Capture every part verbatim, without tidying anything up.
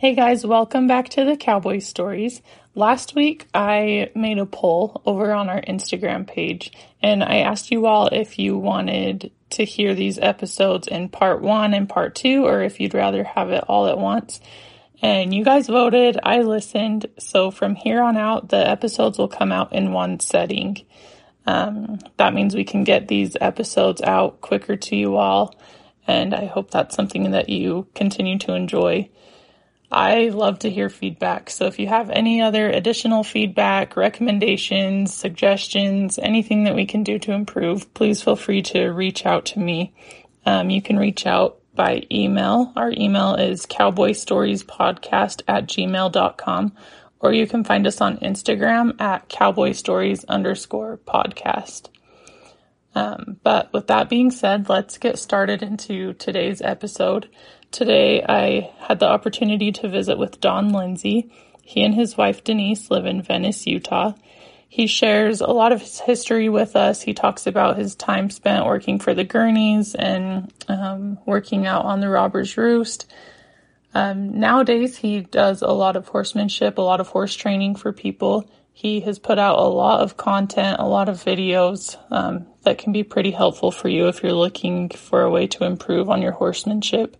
Hey guys, welcome back to the Cowboy Stories. Last week, I made a poll over on our Instagram page, and I asked you all if you wanted to hear these episodes in part one and part two, or if you'd rather have it all at once. And you guys voted, I listened, so from here on out, the episodes will come out in one setting. Um, that means we can get these episodes out quicker to you all, and I hope that's something that you continue to enjoy. I love to hear feedback, so if you have any other additional feedback, recommendations, suggestions, anything that we can do to improve, please feel free to reach out to me. Um, you can reach out by email. Our email is cowboystoriespodcast at gmail dot com, or you can find us on Instagram at cowboystories underscore podcast. Um, but with that being said, let's get started into today's episode. Today, I had the opportunity to visit with Don Lindsay. He and his wife, Denise, live in Venice, Utah. He shares a lot of his history with us. He talks about his time spent working for the Gurneys and um, working out on the Robber's Roost. Um, nowadays, he does a lot of horsemanship, a lot of horse training for people. He has put out a lot of content, a lot of videos um, that can be pretty helpful for you if you're looking for a way to improve on your horsemanship.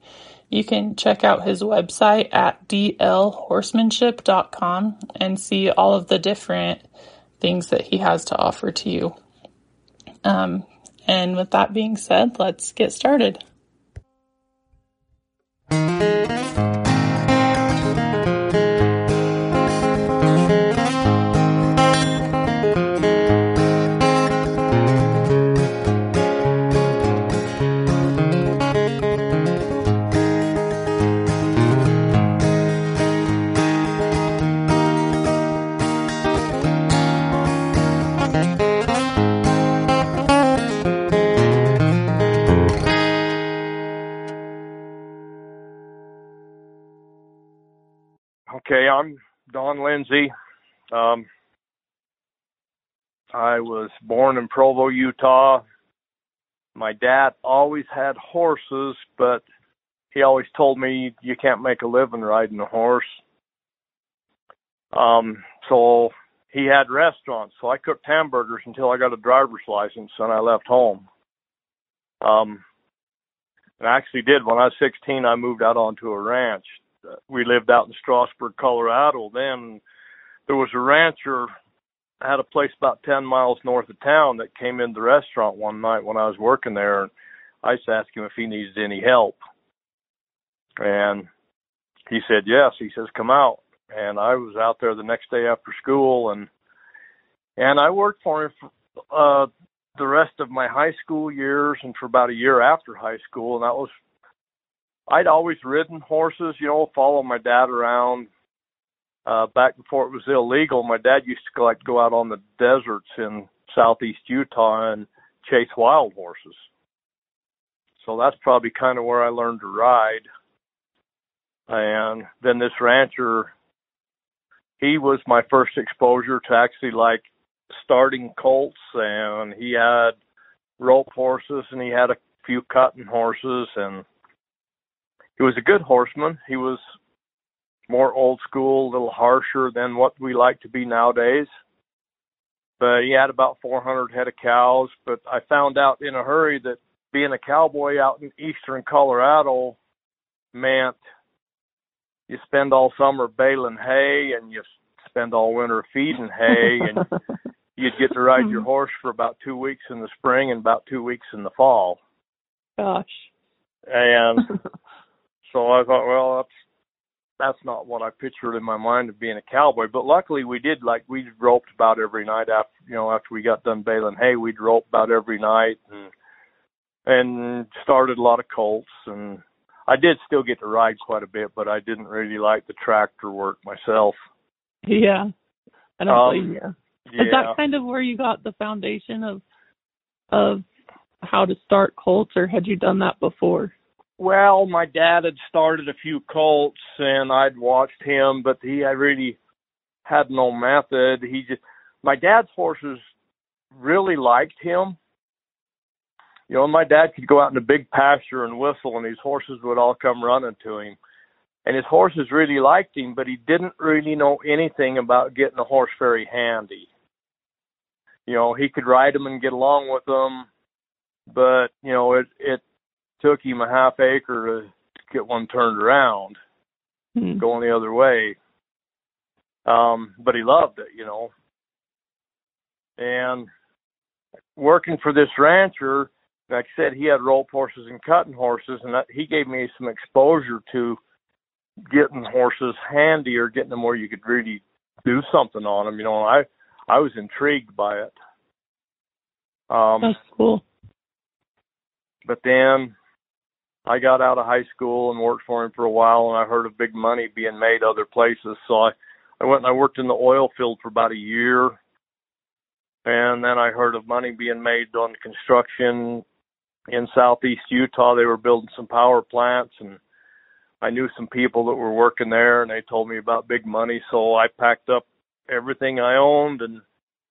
You can check out his website at d l horsemanship dot com and see all of the different things that he has to offer to you. Um, and with that being said, let's get started. Okay, I'm Don Lindsay. Um, I was born in Provo, Utah. My dad always had horses, but he always told me you can't make a living riding a horse. Um, so he had restaurants, so I cooked hamburgers until I got a driver's license and I left home. Um, and I actually did. When I was sixteen, I moved out onto a ranch. We lived out in Strasburg, Colorado. Then there was a rancher had a place about ten miles north of town that came in the restaurant one night when I was working there. And I just asked him if he needed any help. And he said, yes. He says, come out. And I was out there the next day after school. And and I worked for him for, uh, the rest of my high school years and for about a year after high school. And that was I'd always ridden horses, you know, follow my dad around. Uh, back before it was illegal, my dad used to like go out on the deserts in southeast Utah and chase wild horses. So that's probably kind of where I learned to ride. And then this rancher, he was my first exposure to actually like starting colts, and he had rope horses and he had a few cutting horses, and he was a good horseman. He was more old school, a little harsher than what we like to be nowadays. But he had about four hundred head of cows. But I found out in a hurry that being a cowboy out in eastern Colorado meant you spend all summer baling hay and you spend all winter feeding hay. And you'd get to ride your horse for about two weeks in the spring and about two weeks in the fall. Gosh. And... So I thought, well, that's, that's not what I pictured in my mind of being a cowboy. But luckily we did, like, we roped about every night after, you know, after we got done baling hay, we'd rope about every night and and started a lot of colts. And I did still get to ride quite a bit, but I didn't really like the tractor work myself. Yeah, I don't um, believe you. Yeah. Is that kind of where you got the foundation of of how to start colts, or had you done that before? Well, my dad had started a few colts, and I'd watched him, but he I really had no method. He just, my dad's horses really liked him. You know, my dad could go out in the big pasture and whistle, and his horses would all come running to him. and his horses really liked him, but he didn't really know anything about getting a horse very handy. You know, he could ride them and get along with them, but, you know, it, it took him a half acre to get one turned around, mm-hmm. going the other way. Um, but he loved it, you know. And working for this rancher, like I said, he had rope horses and cutting horses, and that, he gave me some exposure to getting horses handy or getting them where you could really do something on them. You know, I I was intrigued by it. Um, That's cool. But then I got out of high school and worked for him for a while, and I heard of big money being made other places. So I, I went and I worked in the oil field for about a year. And then I heard of money being made on construction in southeast Utah. They were building some power plants, and I knew some people that were working there, and they told me about big money. So I packed up everything I owned and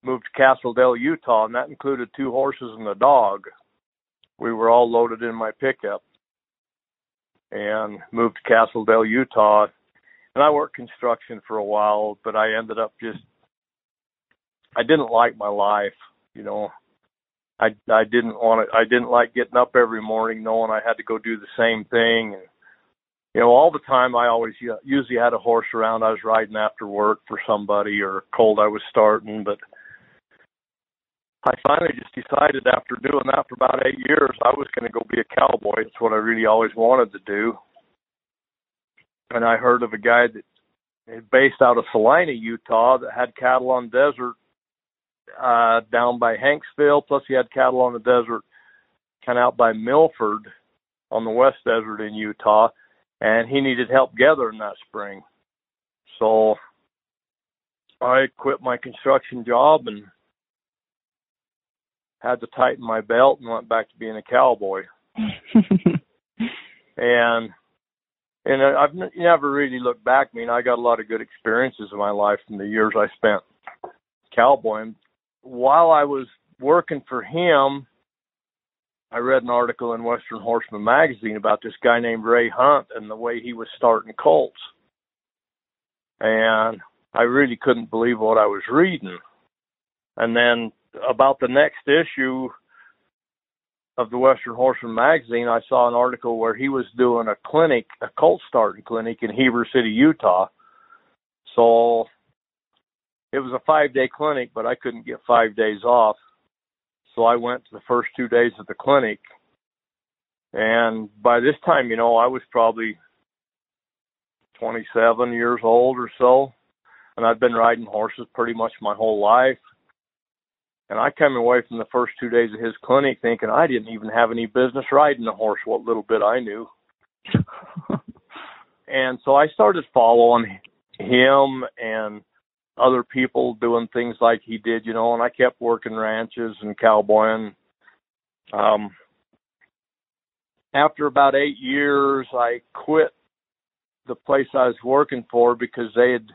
moved to Castledale, Utah, and that included two horses and a dog. We were all loaded in my pickup and moved to Castledale, Utah. And I worked construction for a while, but I ended up just I didn't like my life, you know. I I didn't want to. I didn't like getting up every morning knowing I had to go do the same thing. And, you know, all the time I always usually had a horse around. I was riding after work for somebody or cold I was starting. But I finally just decided after doing that for about eight years, I was going to go be a cowboy. It's what I really always wanted to do. And I heard of a guy that based out of Salina, Utah, that had cattle on desert. Uh, down by Hanksville, plus he had cattle on the desert, kind of out by Milford on the West Desert in Utah, and he needed help gathering that spring. So I quit my construction job and had to tighten my belt and went back to being a cowboy. and and I've never really looked back. I mean, I got a lot of good experiences in my life from the years I spent cowboying. While I was working for him, I read an article in Western Horseman magazine about this guy named Ray Hunt and the way he was starting colts. And I really couldn't believe what I was reading. And then about the next issue of the Western Horseman magazine, I saw an article where he was doing a clinic, a colt starting clinic in Heber City, Utah. So it was a five-day clinic, but I couldn't get five days off. So I went to the first two days of the clinic. And by this time, you know, I was probably twenty-seven years old or so. And I'd been riding horses pretty much my whole life. And I came away from the first two days of his clinic thinking I didn't even have any business riding a horse, what little bit I knew. And so I started following him and other people doing things like he did, you know, and I kept working ranches and cowboying. Um, after about eight years, I quit the place I was working for because they had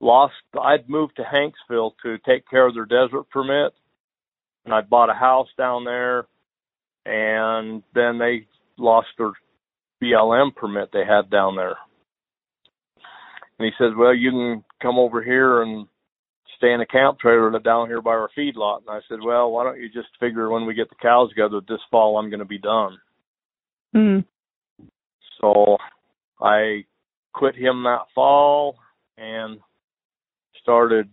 lost, I'd moved to Hanksville to take care of their desert permit, and I bought a house down there, and then they lost their B L M permit they had down there. And he says, well, you can come over here and stay in a camp trailer down here by our feedlot. And I said, well, why don't you just figure when we get the cows gathered this fall, I'm going to be done. Mm. So I quit him that fall and started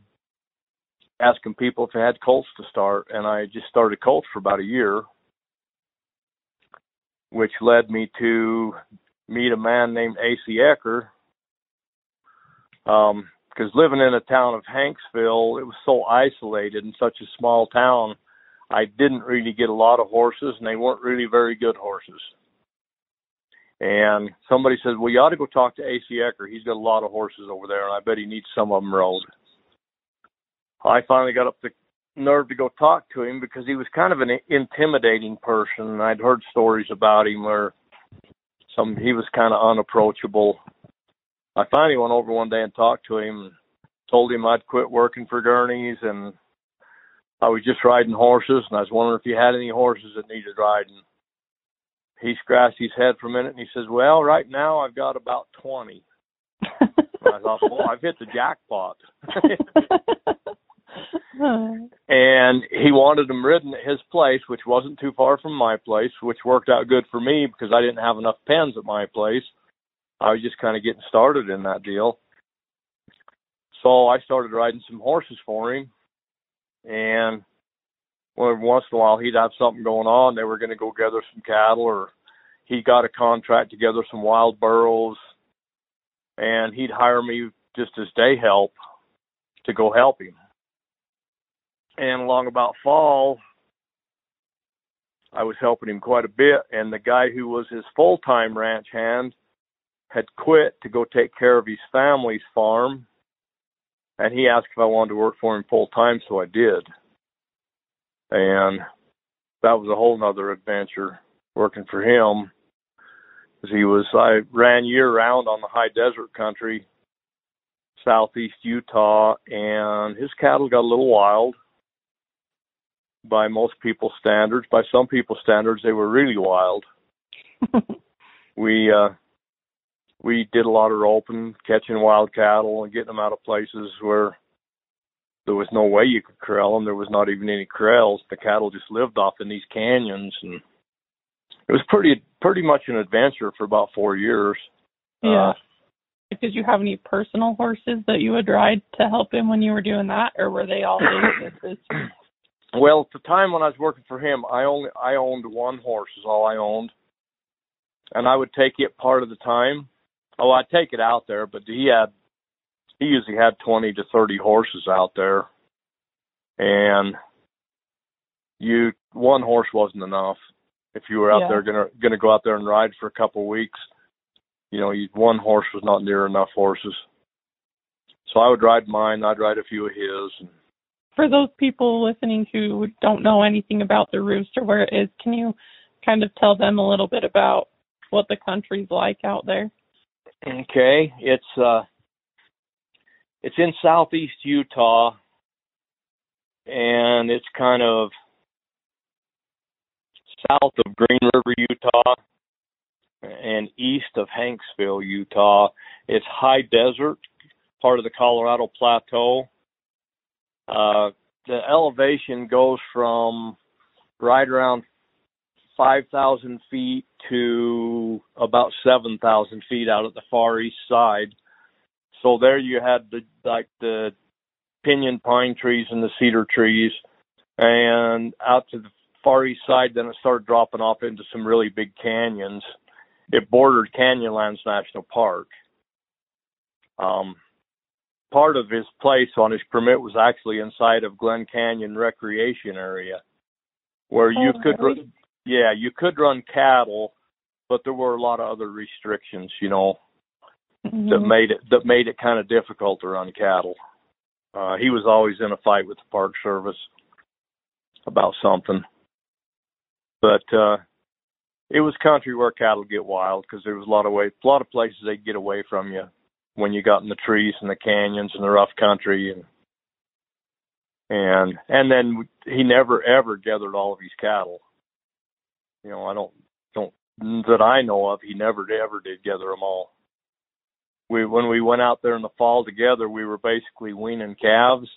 asking people if they had colts to start. And I just started colts for about a year, which led me to meet a man named A C Ecker. Um, because living in a town of Hanksville, it was so isolated and such a small town, I didn't really get a lot of horses, and they weren't really very good horses. And somebody said, well, you ought to go talk to A C Ecker. He's got a lot of horses over there, and I bet he needs some of them rolled. I finally got up the nerve to go talk to him because he was kind of an intimidating person, and I'd heard stories about him where some he was kind of unapproachable. I finally went over one day and talked to him and told him I'd quit working for Gurneys and I was just riding horses and I was wondering if he had any horses that needed riding. He scratched his head for a minute and he says, well, right now I've got about twenty. I thought, well, I've hit the jackpot. And he wanted them ridden at his place, which wasn't too far from my place, which worked out good for me because I didn't have enough pens at my place. I was just kind of getting started in that deal. So I started riding some horses for him. And well, every once in a while, he'd have something going on. They were going to go gather some cattle, or he got a contract to gather some wild burros. And he'd hire me just as day help to go help him. And along about fall, I was helping him quite a bit. And the guy who was his full-time ranch hand had quit to go take care of his family's farm. And he asked if I wanted to work for him full-time, so I did. And that was a whole nother adventure working for him. He was, I ran year-round on the high desert country, southeast Utah, and his cattle got a little wild by most people's standards. By some people's standards, they were really wild. we uh, we did a lot of roping, catching wild cattle, and getting them out of places where there was no way you could corral them. There was not even any corrals. The cattle just lived off in these canyons, and it was pretty pretty much an adventure for about four years. Yeah. Uh, Did you have any personal horses that you would ride to help him when you were doing that, or were they all businesses? Well, at the time when I was working for him, I only I owned one horse is all I owned, and I would take it part of the time. Oh, I'd take it out there, but he had he usually had twenty to thirty horses out there, and you one horse wasn't enough. If you were out yeah. there gonna gonna go out there and ride for a couple of weeks, you know, one horse was not near enough horses. So I would ride mine. I'd ride a few of his. For those people listening who don't know anything about the roost or where it is, can you kind of tell them a little bit about what the country's like out there? Okay, it's uh, it's in southeast Utah, and it's kind of south of Green River, Utah, and east of Hanksville, Utah. It's high desert, part of the Colorado Plateau. Uh, the elevation goes from right around five thousand feet to about seven thousand feet out at the far east side. So there you had the like the pinyon pine trees and the cedar trees, and out to the far east side, then it started dropping off into some really big canyons. It bordered Canyonlands National Park. Um, part of his place on his permit was actually inside of Glen Canyon Recreation Area, where you oh, could, really? run, yeah, you could run cattle, but there were a lot of other restrictions, you know, mm-hmm. that made it that made it kind of difficult to run cattle. Uh, he was always in a fight with the Park Service about something, but. Uh, It was country where cattle get wild because there was a lot of way, a lot of places they'd get away from you when you got in the trees and the canyons and the rough country, and and and then he never ever gathered all of his cattle. You know, I don't don't that I know of. He never ever did gather them all. We when we went out there in the fall together, we were basically weaning calves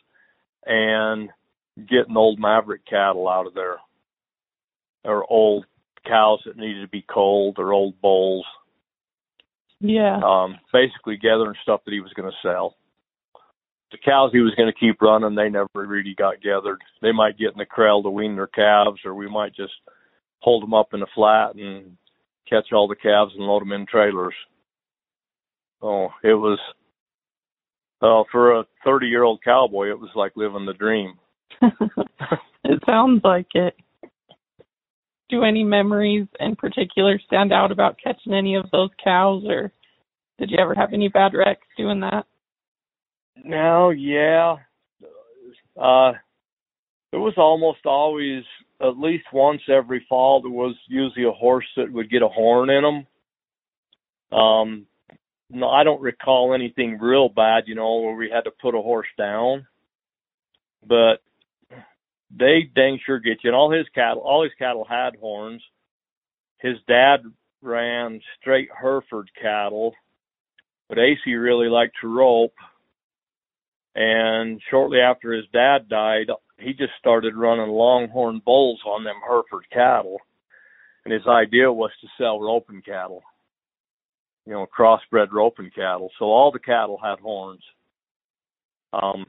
and getting old maverick cattle out of there, or old cows that needed to be culled or old bulls. Yeah. Um, basically gathering stuff that he was going to sell. The cows he was going to keep running, they never really got gathered. They might get in the corral to wean their calves, or we might just hold them up in the flat and catch all the calves and load them in trailers. Oh, it was, uh, for a thirty-year-old cowboy, it was like living the dream. It sounds like it. Do any memories in particular stand out about catching any of those cows, or did you ever have any bad wrecks doing that? No, yeah. Uh, there was almost always, at least once every fall, there was usually a horse that would get a horn in them. Um, no, I don't recall anything real bad, you know, where we had to put a horse down, but they dang sure get you. And all his cattle, all his cattle had horns. His dad ran straight Hereford cattle, But A C really liked to rope. And shortly after his dad died, he just started running longhorn bulls on them Hereford cattle. And his idea was to sell roping cattle, you know, crossbred roping cattle. So all the cattle had horns. Um,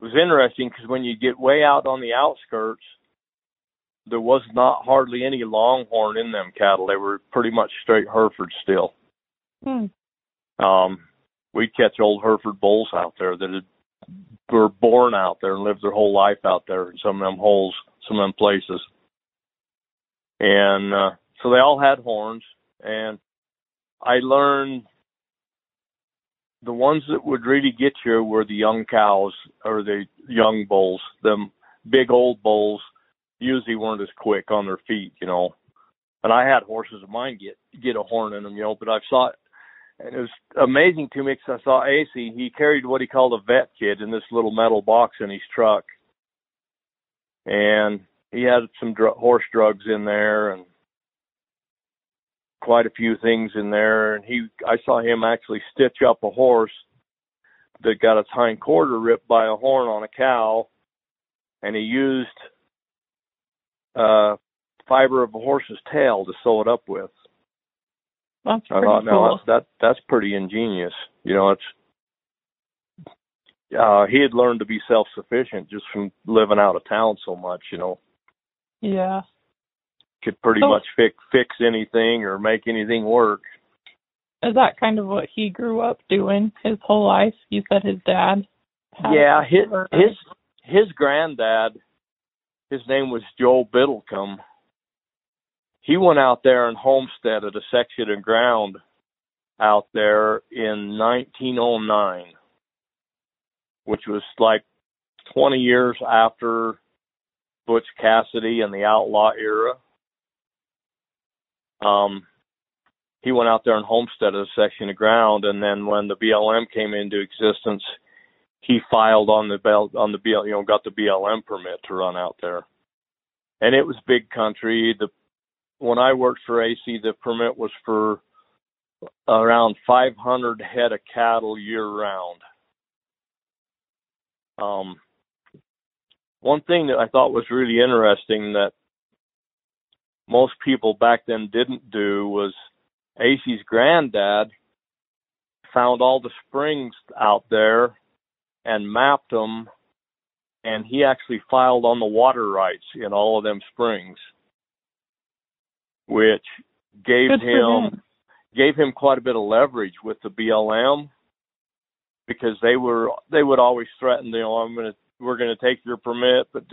it was interesting because when you get way out on the outskirts, there was not hardly any longhorn in them cattle. They were pretty much straight Hereford still. Hmm. Um, we'd catch old Hereford bulls out there that had, were born out there and lived their whole life out there in some of them holes, some of them places. And uh, so they all had horns. And I learned the ones that would really get you were the young cows or the young bulls. Them big old bulls usually weren't as quick on their feet, you know. And I had horses of mine get, get a horn in them, you know, but I've saw it. And it was amazing to me because I saw A C. He carried what he called a vet kit in this little metal box in his truck. And he had some dr- horse drugs in there and quite a few things in there. And he, I saw him actually stitch up a horse that got its hind quarter ripped by a horn on a cow. And he used uh, fiber of a horse's tail to sew it up with. That's pretty I thought, no, cool. that, that's pretty ingenious. You know, it's uh, he had learned to be self-sufficient just from living out of town so much, you know. Yeah. Could pretty so, much fix, fix anything or make anything work. Is that kind of what he grew up doing his whole life? You said his dad? Yeah, his, his, his granddad, his name was Joel Biddlecombe. He went out there and homesteaded a section of ground out there in nineteen oh nine, which was like twenty years after Butch Cassidy and the outlaw era. Um, he went out there and homesteaded a section of ground, and then when the B L M came into existence, he filed on the B L, on the B L, you know, got the B L M permit to run out there, and it was big country. The When I worked for A C, the permit was for around five hundred head of cattle year-round. Um, one thing that I thought was really interesting that most people back then didn't do was A C's granddad found all the springs out there and mapped them, and he actually filed on the water rights in all of them springs, which gave him, him gave him quite a bit of leverage with the B L M, because they were they would always threaten, you know, I'm gonna we're gonna take your permit, but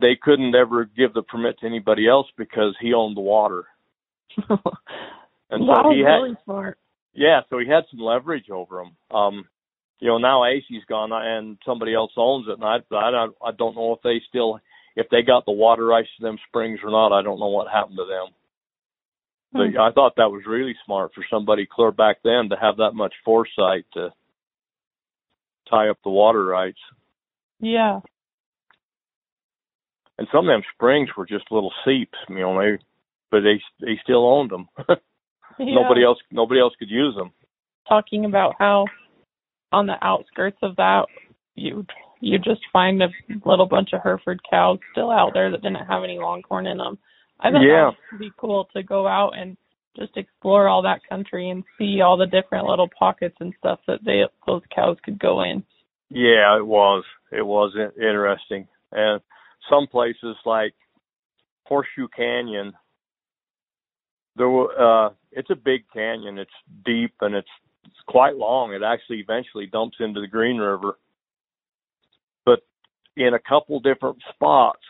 they couldn't ever give the permit to anybody else because he owned the water. And wow, so he had, really smart. Yeah, so he had some leverage over him. Um, you know, now A C's gone and somebody else owns it, and I I don't I don't know if they still. If they got the water rights to them springs or not, I don't know what happened to them. But I thought that was really smart for somebody clear back then to have that much foresight to tie up the water rights. Yeah. And some of them springs were just little seeps, you know, they, but they they still owned them. Yeah. Nobody else nobody else could use them. Talking about how on the outskirts of that you You just find a little bunch of Hereford cows still out there that didn't have any longhorn in them. I think yeah. That would be cool to go out and just explore all that country and see all the different little pockets and stuff that they those cows could go in. Yeah, it was. It was interesting. And some places like Horseshoe Canyon, there were, uh, it's a big canyon. It's deep and it's, it's quite long. It actually eventually dumps into the Green River. In a couple different spots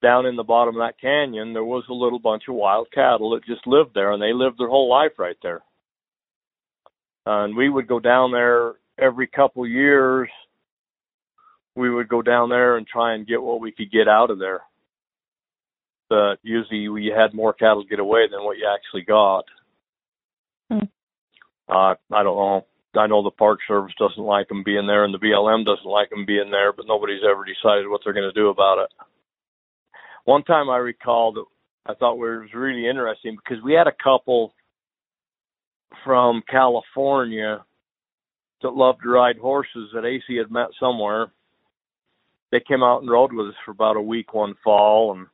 down in the bottom of that canyon, there was a little bunch of wild cattle that just lived there, and they lived their whole life right there. Uh, and we would go down there every couple years. We would go down there and try and get what we could get out of there. But usually we had more cattle get away than what you actually got. Hmm. Uh, I don't know. I know the Park Service doesn't like them being there, and the B L M doesn't like them being there, but nobody's ever decided what they're going to do about it. One time I recall that I thought it was really interesting because we had a couple from California that loved to ride horses that A C had met somewhere. They came out and rode with us for about a week one fall, and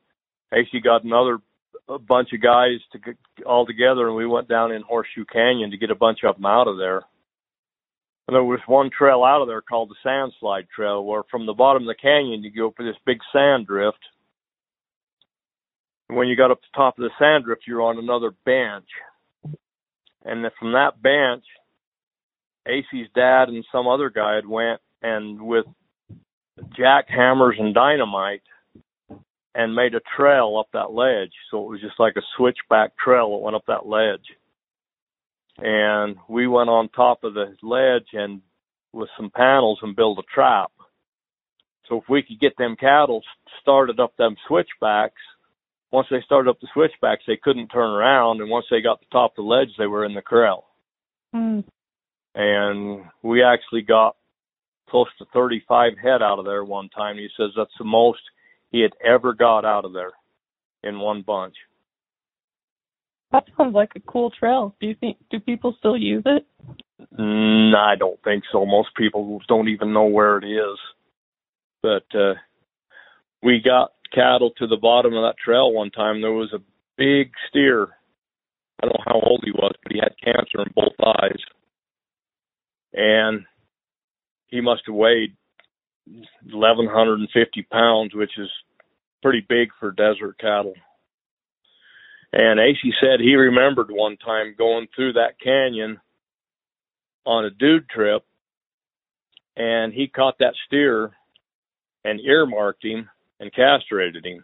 A C got another a bunch of guys to get all together, and we went down in Horseshoe Canyon to get a bunch of them out of there. And there was one trail out of there called the Sand Slide Trail, where from the bottom of the canyon you go for this big sand drift. And when you got up to the top of the sand drift, you're on another bench. And from that bench, A C's dad and some other guy had went and with jackhammers and dynamite and made a trail up that ledge. So it was just like a switchback trail that went up that ledge. And we went on top of the ledge and with some panels and built a trap. So if we could get them cattle started up them switchbacks, once they started up the switchbacks, they couldn't turn around. And once they got to the top of the ledge, they were in the corral. Mm. And we actually got close to thirty-five head out of there one time. He says that's the most he had ever got out of there in one bunch. That sounds like a cool trail. Do you think, do people still use it? Mm, I don't think so. Most people don't even know where it is. But uh, we got cattle to the bottom of that trail one time. There was a big steer. I don't know how old he was, but he had cancer in both eyes. And he must have weighed eleven fifty pounds, which is pretty big for desert cattle. And A C said he remembered one time going through that canyon on a dude trip, and he caught that steer and earmarked him and castrated him.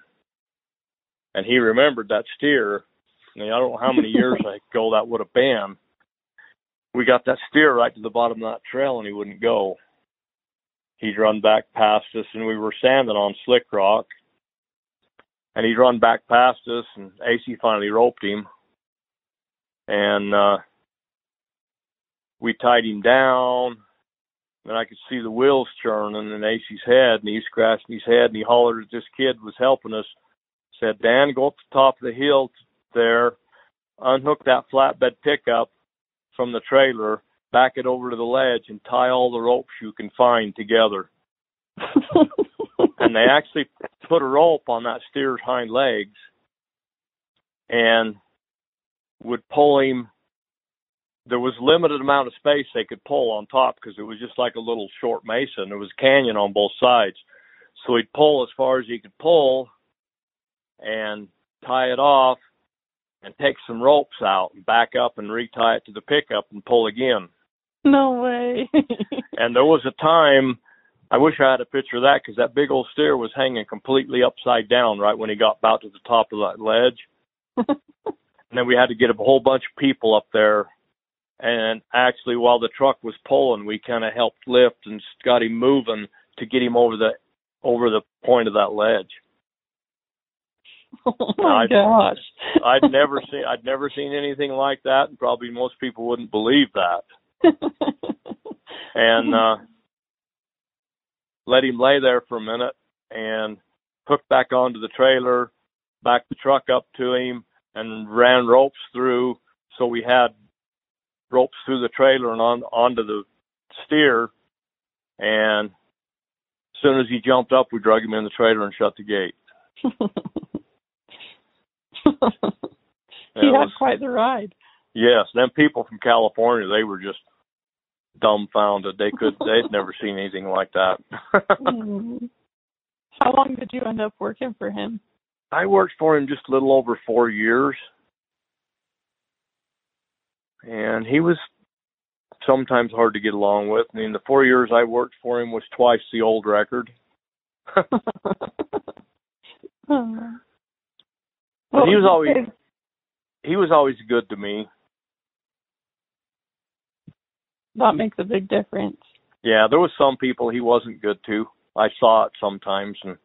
And he remembered that steer. I mean, I don't know how many years ago that would have been. We got that steer right to the bottom of that trail, and he wouldn't go. He'd run back past us, and we were standing on slick rock. And he'd run back past us, and A C finally roped him. And uh, we tied him down, and I could see the wheels churning in A C's head, and he was scratching his head, and he hollered at this kid was helping us, said, "Dan, go up the top of the hill there, unhook that flatbed pickup from the trailer, back it over to the ledge, and tie all the ropes you can find together." And they actually put a rope on that steer's hind legs and would pull him. There was limited amount of space they could pull on top because it was just like a little short mesa, and there was a canyon on both sides. So he'd pull as far as he could pull and tie it off and take some ropes out and back up and retie it to the pickup and pull again. No way. And there was a time, I wish I had a picture of that, because that big old steer was hanging completely upside down right when he got about to the top of that ledge. And then we had to get a whole bunch of people up there. And actually, while the truck was pulling, we kind of helped lift and got him moving to get him over the over the point of that ledge. Oh my I'd, gosh! I'd never seen I'd never seen anything like that, and probably most people wouldn't believe that. And uh, let him lay there for a minute and hooked back onto the trailer, backed the truck up to him, and ran ropes through. So we had ropes through the trailer and on onto the steer. And as soon as he jumped up, we drug him in the trailer and shut the gate. He had quite the ride. Yes, them people from California, they were just dumbfounded. They could. They'd never seen anything like that. How long did you end up working for him? I worked for him just a little over four years, and he was sometimes hard to get along with. I mean, the four years I worked for him was twice the old record. Oh. But he was always he was always good to me. That makes a big difference. Yeah, there was some people he wasn't good to. I saw it sometimes and,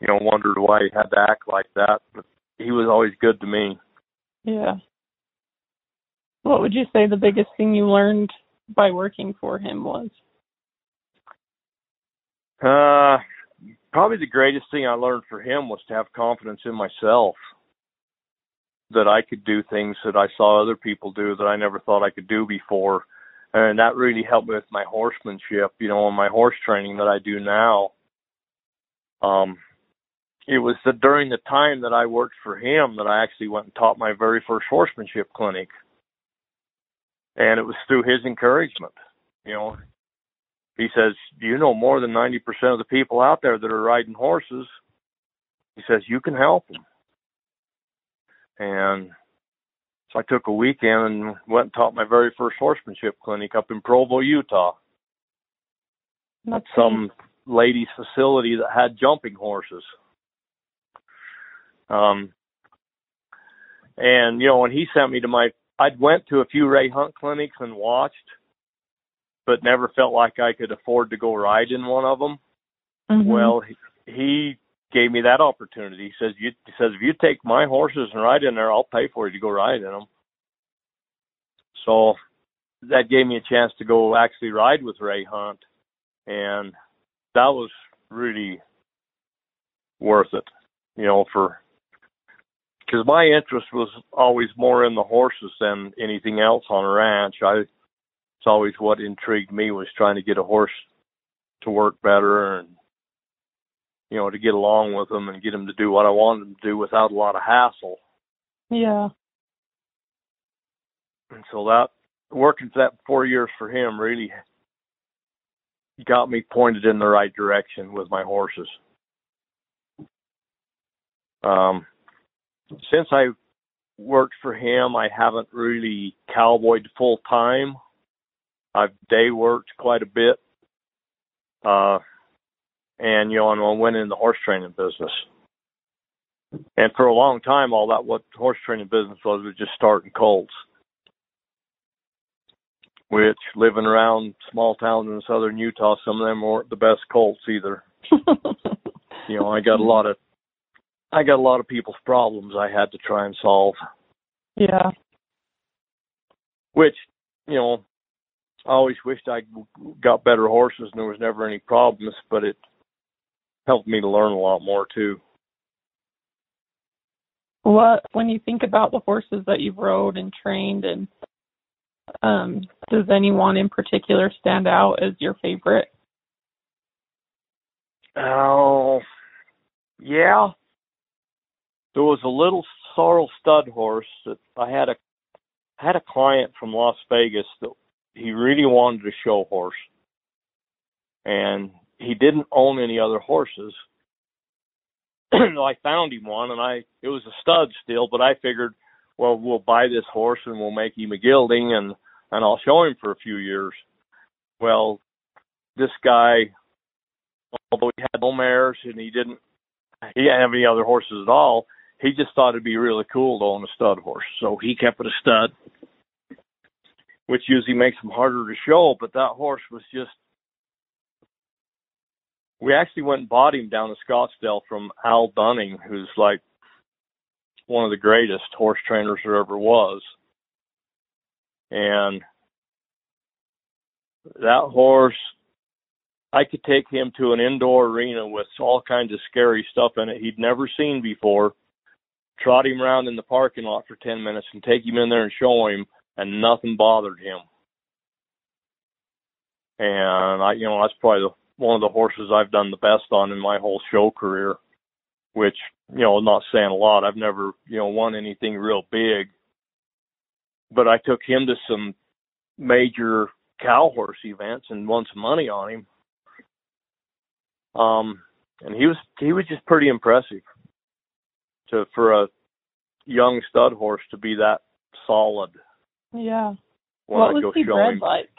you know, wondered why he had to act like that. But he was always good to me. Yeah. What would you say the biggest thing you learned by working for him was? Uh, probably the greatest thing I learned for him was to have confidence in myself. that I could do things that I saw other people do that I never thought I could do before. And that really helped me with my horsemanship, you know, and my horse training that I do now. Um, it was the, during the time that I worked for him that I actually went and taught my very first horsemanship clinic. And it was through his encouragement. You know, he says, you know, more than ninety percent of the people out there that are riding horses, he says, you can help them. And so I took a weekend and went and taught my very first horsemanship clinic up in Provo, Utah. That's at some lady's facility that had jumping horses. Um, and, you know, when he sent me to my, I'd went to a few Ray Hunt clinics and watched, but never felt like I could afford to go ride in one of them. Mm-hmm. Well, he, he gave me that opportunity. He says, you, he says, if you take my horses and ride in there, I'll pay for you to go ride in them. So that gave me a chance to go actually ride with Ray Hunt. And that was really worth it, you know, for, because my interest was always more in the horses than anything else on a ranch. I, it's always what intrigued me was trying to get a horse to work better and, you know, to get along with them and get them to do what I wanted them to do without a lot of hassle. Yeah. And so that, working for that four years for him really got me pointed in the right direction with my horses. Um, since I worked for him, I haven't really cowboyed full time. I've day worked quite a bit. Uh, And, you know, and I went in the horse training business. And for a long time, all that, what horse training business was, was just starting colts, which living around small towns in southern Utah, some of them weren't the best colts either. You know, I got a lot of, I got a lot of people's problems I had to try and solve. Yeah. Which, you know, I always wished I got better horses and there was never any problems, but it helped me to learn a lot more too. What, when you think about the horses that you've rode and trained, and um, does anyone in particular stand out as your favorite? Oh, uh, yeah. There was a little sorrel stud horse that I had a I had a client from Las Vegas that he really wanted a show horse, and he didn't own any other horses. So I found him one, and I it was a stud still, but I figured, well, we'll buy this horse and we'll make him a gelding, and, and I'll show him for a few years. Well, this guy, although he had no mares and he didn't, he didn't have any other horses at all, he just thought it'd be really cool to own a stud horse. So he kept it a stud, which usually makes him harder to show, but that horse was just, we actually went and bought him down in Scottsdale from Al Dunning, who's like one of the greatest horse trainers there ever was. And that horse, I could take him to an indoor arena with all kinds of scary stuff in it he'd never seen before, trot him around in the parking lot for ten minutes and take him in there and show him, and nothing bothered him. And, I, you know, that's probably the one of the horses I've done the best on in my whole show career, which, you know, I'm not saying a lot. I've never, you know, won anything real big, but I took him to some major cow horse events and won some money on him. Um, and he was, he was just pretty impressive to, for a young stud horse to be that solid. Yeah. What was he bred like?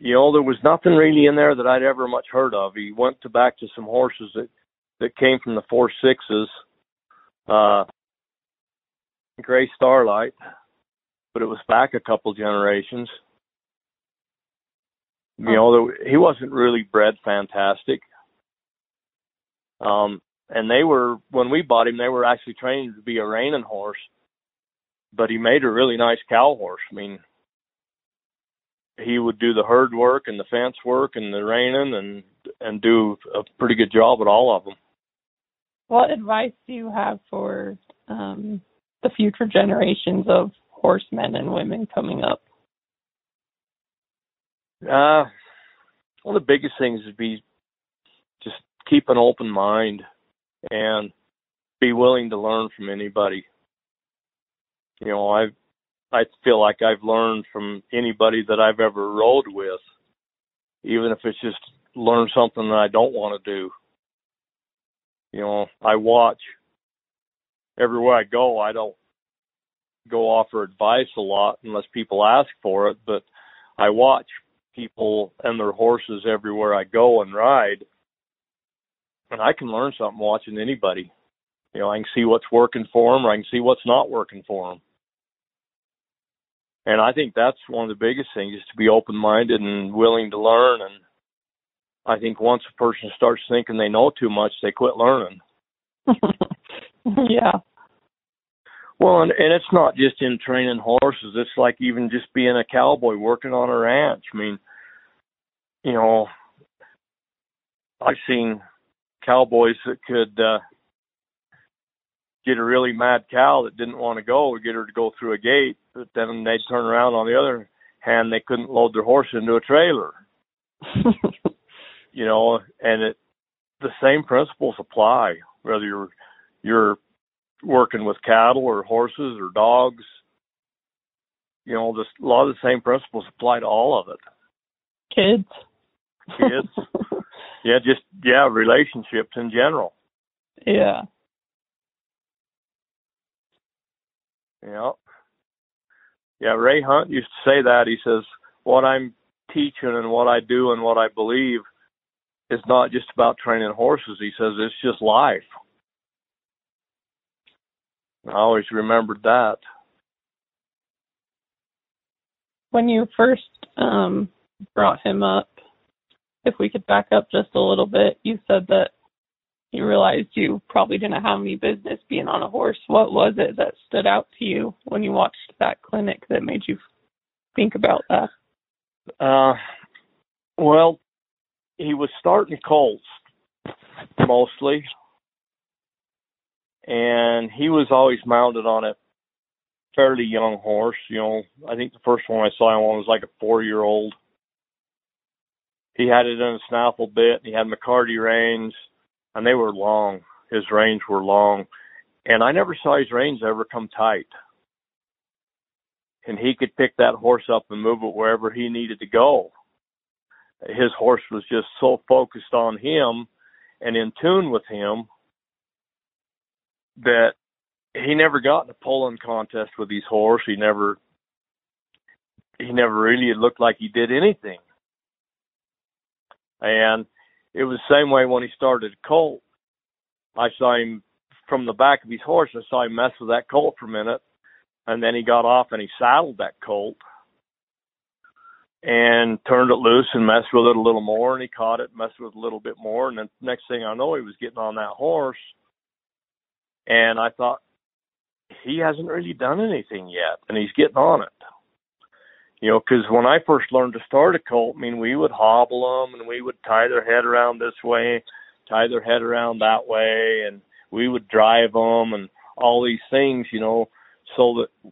You know, there was nothing really in there that I'd ever much heard of. He went to back to some horses that, that came from the four sixes, uh, Gray Starlight, but it was back a couple generations. You oh. know, there, he wasn't really bred fantastic. Um, and they were, when we bought him, they were actually trained to be a reining horse, but he made a really nice cow horse. I mean, he would do the herd work and the fence work and the reining and and do a pretty good job at all of them. What advice do you have for um, the future generations of horsemen and women coming up? Uh, one of the biggest things would be just keep an open mind and be willing to learn from anybody. You know, I I feel like I've learned from anybody that I've ever rode with, even if it's just learn something that I don't want to do. You know, I watch. Everywhere I go, I don't go offer advice a lot unless people ask for it, but I watch people and their horses everywhere I go and ride, and I can learn something watching anybody. You know, I can see what's working for them, or I can see what's not working for them. And I think that's one of the biggest things, is to be open-minded and willing to learn. And I think once a person starts thinking they know too much, they quit learning. Yeah. Well, and, and it's not just in training horses. It's like even just being a cowboy working on a ranch. I mean, you know, I've seen cowboys that could uh, get a really mad cow that didn't want to go, or get her to go through a gate, but then they'd turn around on the other hand, they couldn't load their horse into a trailer. You know, and it, the same principles apply, whether you're you're working with cattle or horses or dogs. You know, just a lot of the same principles apply to all of it. Kids. Kids. yeah, just, yeah, relationships in general. Yeah. Yeah. Yeah, Ray Hunt used to say that. He says, what I'm teaching and what I do and what I believe is not just about training horses. He says, it's just life. I always remembered that. When you first um, brought him up, if we could back up just a little bit, you said that you realized you probably didn't have any business being on a horse. What was it that stood out to you when you watched that clinic that made you think about that? Uh, well, he was starting colts mostly. And he was always mounted on a fairly young horse. You know, I think the first one I saw him on was like a four-year-old. He had it in a snaffle bit, and he had McCarty reins, and they were long. His reins were long. And I never saw his reins ever come tight. And he could pick that horse up and move it wherever he needed to go. His horse was just so focused on him and in tune with him that he never got in a pulling contest with his horse. He never, he never really looked like he did anything. And it was the same way when he started a colt. I saw him from the back of his horse. I saw him mess with that colt for a minute, and then he got off and he saddled that colt and turned it loose and messed with it a little more, and he caught it, messed with it a little bit more, and the next thing I know, he was getting on that horse. And I thought, he hasn't really done anything yet, and he's getting on it. You know, because when I first learned to start a colt, I mean, we would hobble them, and we would tie their head around this way, tie their head around that way, and we would drive them and all these things, you know, so that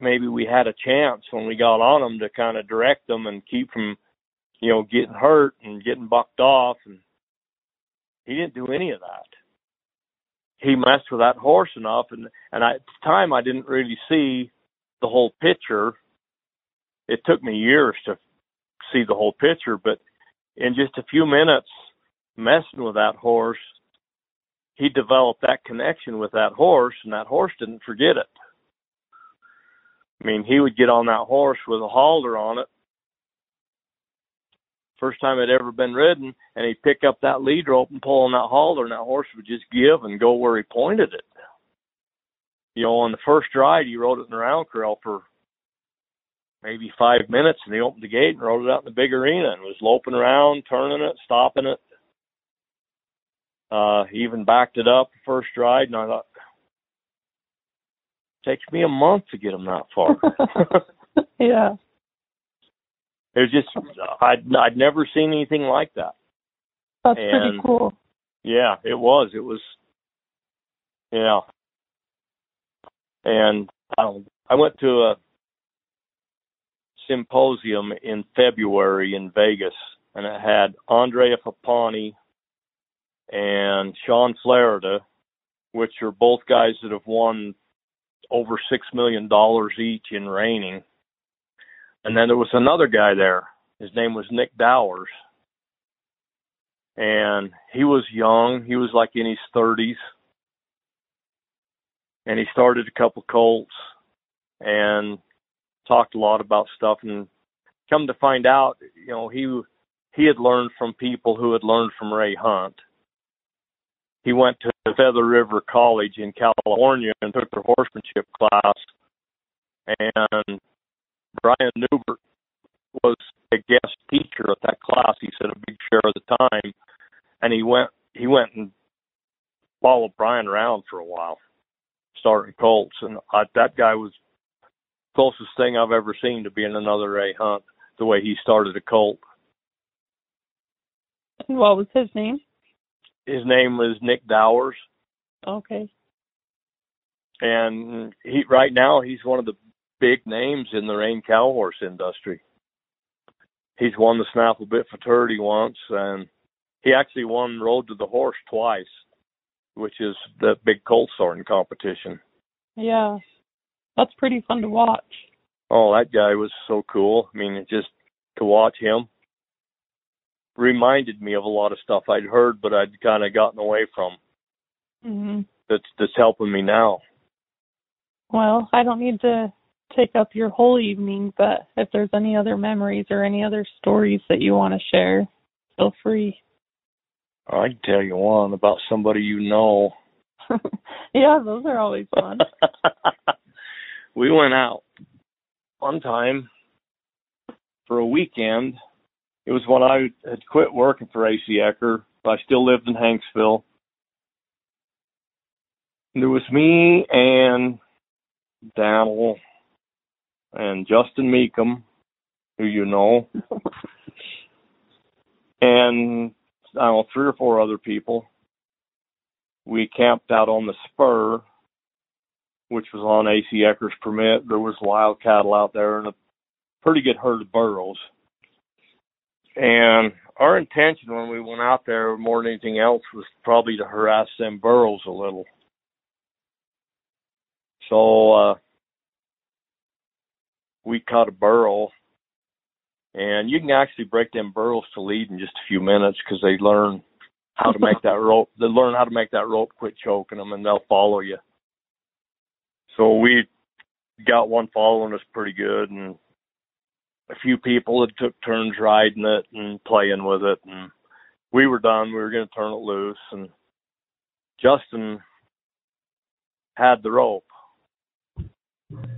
maybe we had a chance when we got on them to kind of direct them and keep from, you know, getting hurt and getting bucked off. And he didn't do any of that. He messed with that horse enough, and, and I, at the time I didn't really see the whole picture. It took me years to see the whole picture, but in just a few minutes messing with that horse, he developed that connection with that horse, and that horse didn't forget it. I mean, he would get on that horse with a halter on it, first time it ever been ridden, and he'd pick up that lead rope and pull on that halter, and that horse would just give and go where he pointed it. You know, on the first ride, he rode it in the round corral for maybe five minutes, and he opened the gate and rode it out in the big arena and was loping around, turning it, stopping it. Uh, he even backed it up the first ride, and I thought, it takes me a month to get him that far. Yeah. It was just, I'd, I'd never seen anything like that. That's and pretty cool. Yeah, it was. It was, yeah. And um, I went to a symposium in February in Vegas, and it had Andrea Papani and Sean Flarida, which are both guys that have won over six million dollars each in reining. And then there was another guy there. His name was Nick Dowers. And he was young. He was like in his thirties. And he started a couple colts and talked a lot about stuff. And come to find out, you know, he he had learned from people who had learned from Ray Hunt. He went to Feather River College in California and took their horsemanship class. And Brian Newbert was a guest teacher at that class. He said a big share of the time, and he went he went and followed Brian around for a while, starting colts. And I, that guy was the closest thing I've ever seen to being another Ray Hunt, the way he started a colt. What was his name? His name was Nick Dowers. Okay. And he right now he's one of the big names in the rein cow horse industry. He's won the Snaffle Bit fraternity once, and he actually won Road to the Horse twice, which is the big colt sorting competition. Yeah, that's pretty fun to watch. Oh, that guy was so cool. I mean, it just to watch him reminded me of a lot of stuff I'd heard, but I'd kind of gotten away from. Mm-hmm. That's that's helping me now. Well, I don't need to take up your whole evening, but if there's any other memories or any other stories that you want to share, feel free. I can tell you one about somebody you know. Yeah, those are always fun. We went out one time for a weekend. It was when I had quit working for A C. Ecker, but I still lived in Hanksville. And there was me and Daniel and Justin Meekum, who you know, and I don't know, three or four other people. We camped out on the spur, which was on A C. Ecker's permit. There was wild cattle out there and a pretty good herd of burros. And our intention when we went out there, more than anything else, was probably to harass them burros a little. So, uh, we caught a burro, and you can actually break them burros to lead in just a few minutes because they learn how to make that rope. They learn how to make that rope quit choking them, and they'll follow you. So we got one following us pretty good, and a few people had took turns riding it and playing with it, and we were done. We were going to turn it loose, and Justin had the rope.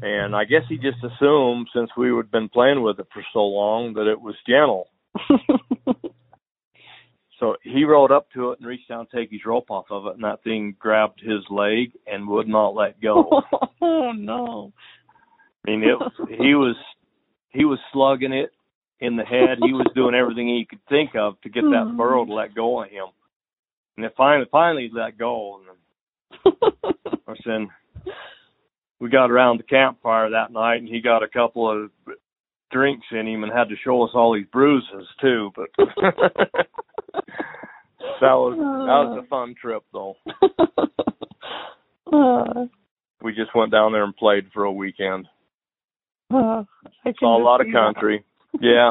And I guess he just assumed, since we had been playing with it for so long, that it was gentle. So he rode up to it and reached down to take his rope off of it, and that thing grabbed his leg and would not let go. Oh, no. I mean, it, he was he was slugging it in the head. He was doing everything he could think of to get that burro to let go of him. And it finally, finally let go. And I said, we got around the campfire that night, and he got a couple of drinks in him and had to show us all these bruises, too. But that was that was a fun trip, though. Uh, we just went down there and played for a weekend. Uh, I Saw a lot of country. Yeah.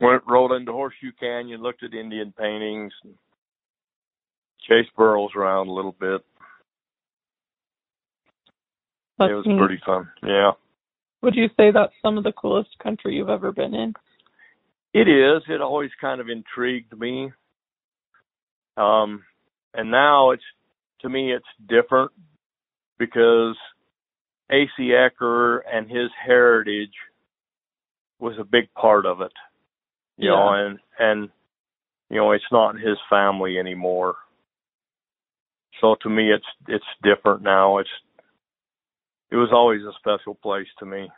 Went, rolled into Horseshoe Canyon, looked at Indian paintings, chased burros around a little bit. That's it was neat. Pretty fun, yeah. Would you say that's some of the coolest country you've ever been in? It is. It always kind of intrigued me. Um, and now, it's to me, it's different because A C. Ecker and his heritage was a big part of it. You yeah. know, and, and, you know, it's not in his family anymore. So to me, it's it's different now. It's It was always a special place to me.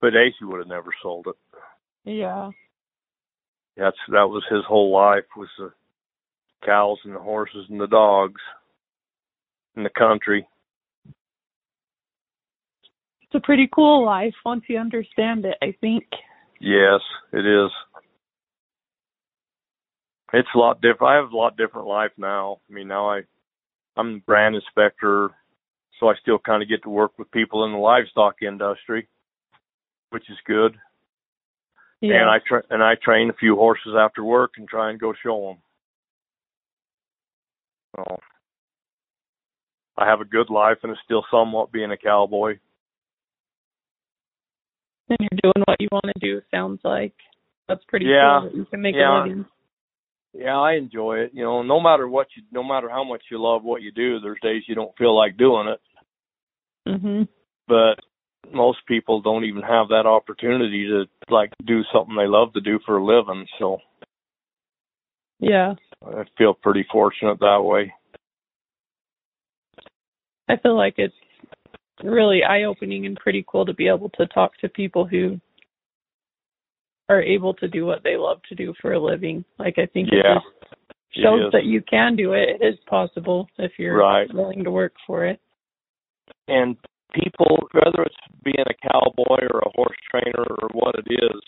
But A C would have never sold it. Yeah. That's that was his whole life, was the cows and the horses and the dogs. in the country. It's a pretty cool life once you understand it, I think. Yes, it is. It's a lot different. I have a lot different life now. I mean, now I, I'm the brand inspector, so I still kind of get to work with people in the livestock industry, which is good. Yeah. And I tra- and I train a few horses after work and try and go show them. So I have a good life, and it's still somewhat being a cowboy. And you're doing what you want to do, sounds like. That's pretty yeah. cool that you can make yeah. a living. Yeah, I enjoy it. You know, no matter what you, no matter how much you love what you do, there's days you don't feel like doing it. Mm-hmm. But most people don't even have that opportunity to like do something they love to do for a living. So, yeah, I feel pretty fortunate that way. I feel like it's really eye-opening and pretty cool to be able to talk to people who are able to do what they love to do for a living. Like, I think yeah, it just shows it that you can do it. It is possible if you're right. willing to work for it. And people, whether it's being a cowboy or a horse trainer or what it is,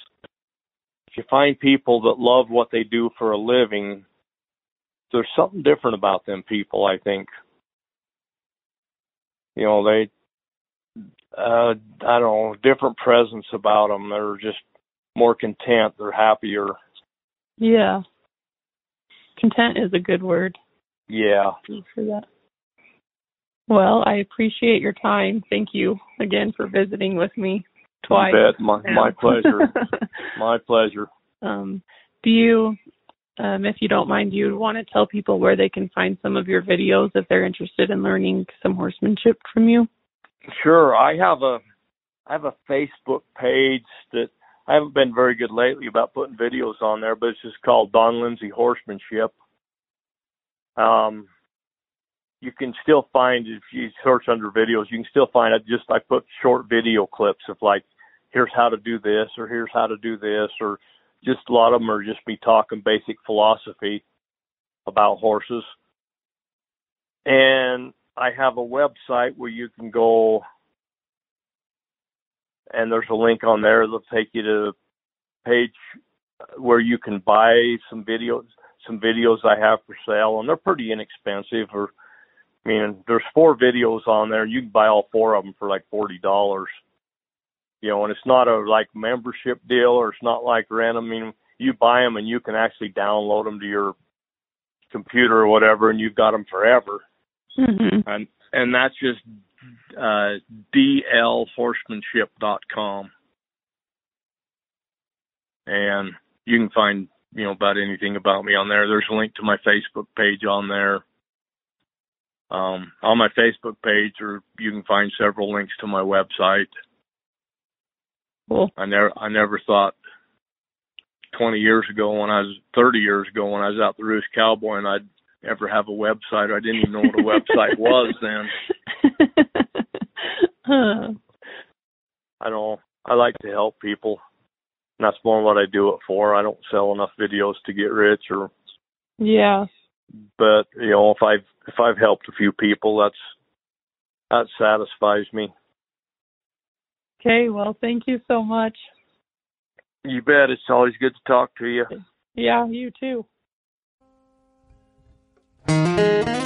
if you find people that love what they do for a living, there's something different about them people, I think. You know, they, uh, I don't know, different presence about them. They're just more content. They're happier. Yeah. Content is a good word. Yeah. Thanks for that. Well, I appreciate your time. Thank you again for visiting with me twice. I bet. My, my pleasure. My pleasure. Um, do you, um, if you don't mind, you want to tell people where they can find some of your videos if they're interested in learning some horsemanship from you? Sure. I have a, I have a Facebook page that I haven't been very good lately about putting videos on there, but it's just called Don Lindsay Horsemanship. Um, you can still find, if you search under videos, you can still find it. Just I put short video clips of like, here's how to do this, or here's how to do this, or just a lot of them are just me talking basic philosophy about horses. And I have a website where you can go, and there's a link on there that'll take you to a page where you can buy some videos, some videos I have for sale, and they're pretty inexpensive. Or, I mean, there's four videos on there. You can buy all four of them for like forty dollars, you know, and it's not a like membership deal or it's not like random. I mean, you buy them and you can actually download them to your computer or whatever, and you've got them forever. Mm-hmm. And, and that's just Uh, d l horsemanship dot com, and you can find, you know, about anything about me on there. There's a link to my Facebook page on there. Um, on my Facebook page, or you can find several links to my website. Cool. I never, I never thought twenty years ago, when I was thirty years ago, when I was out the Roost Cowboy, and I'd ever have a website. I didn't even know what a website was then. Huh. I don't. I like to help people. And that's more what I do it for. I don't sell enough videos to get rich, or yeah. But you know, if I've if I've helped a few people, that's that satisfies me. Okay. Well, thank you so much. You bet. It's always good to talk to you. Yeah. You too. Thank you.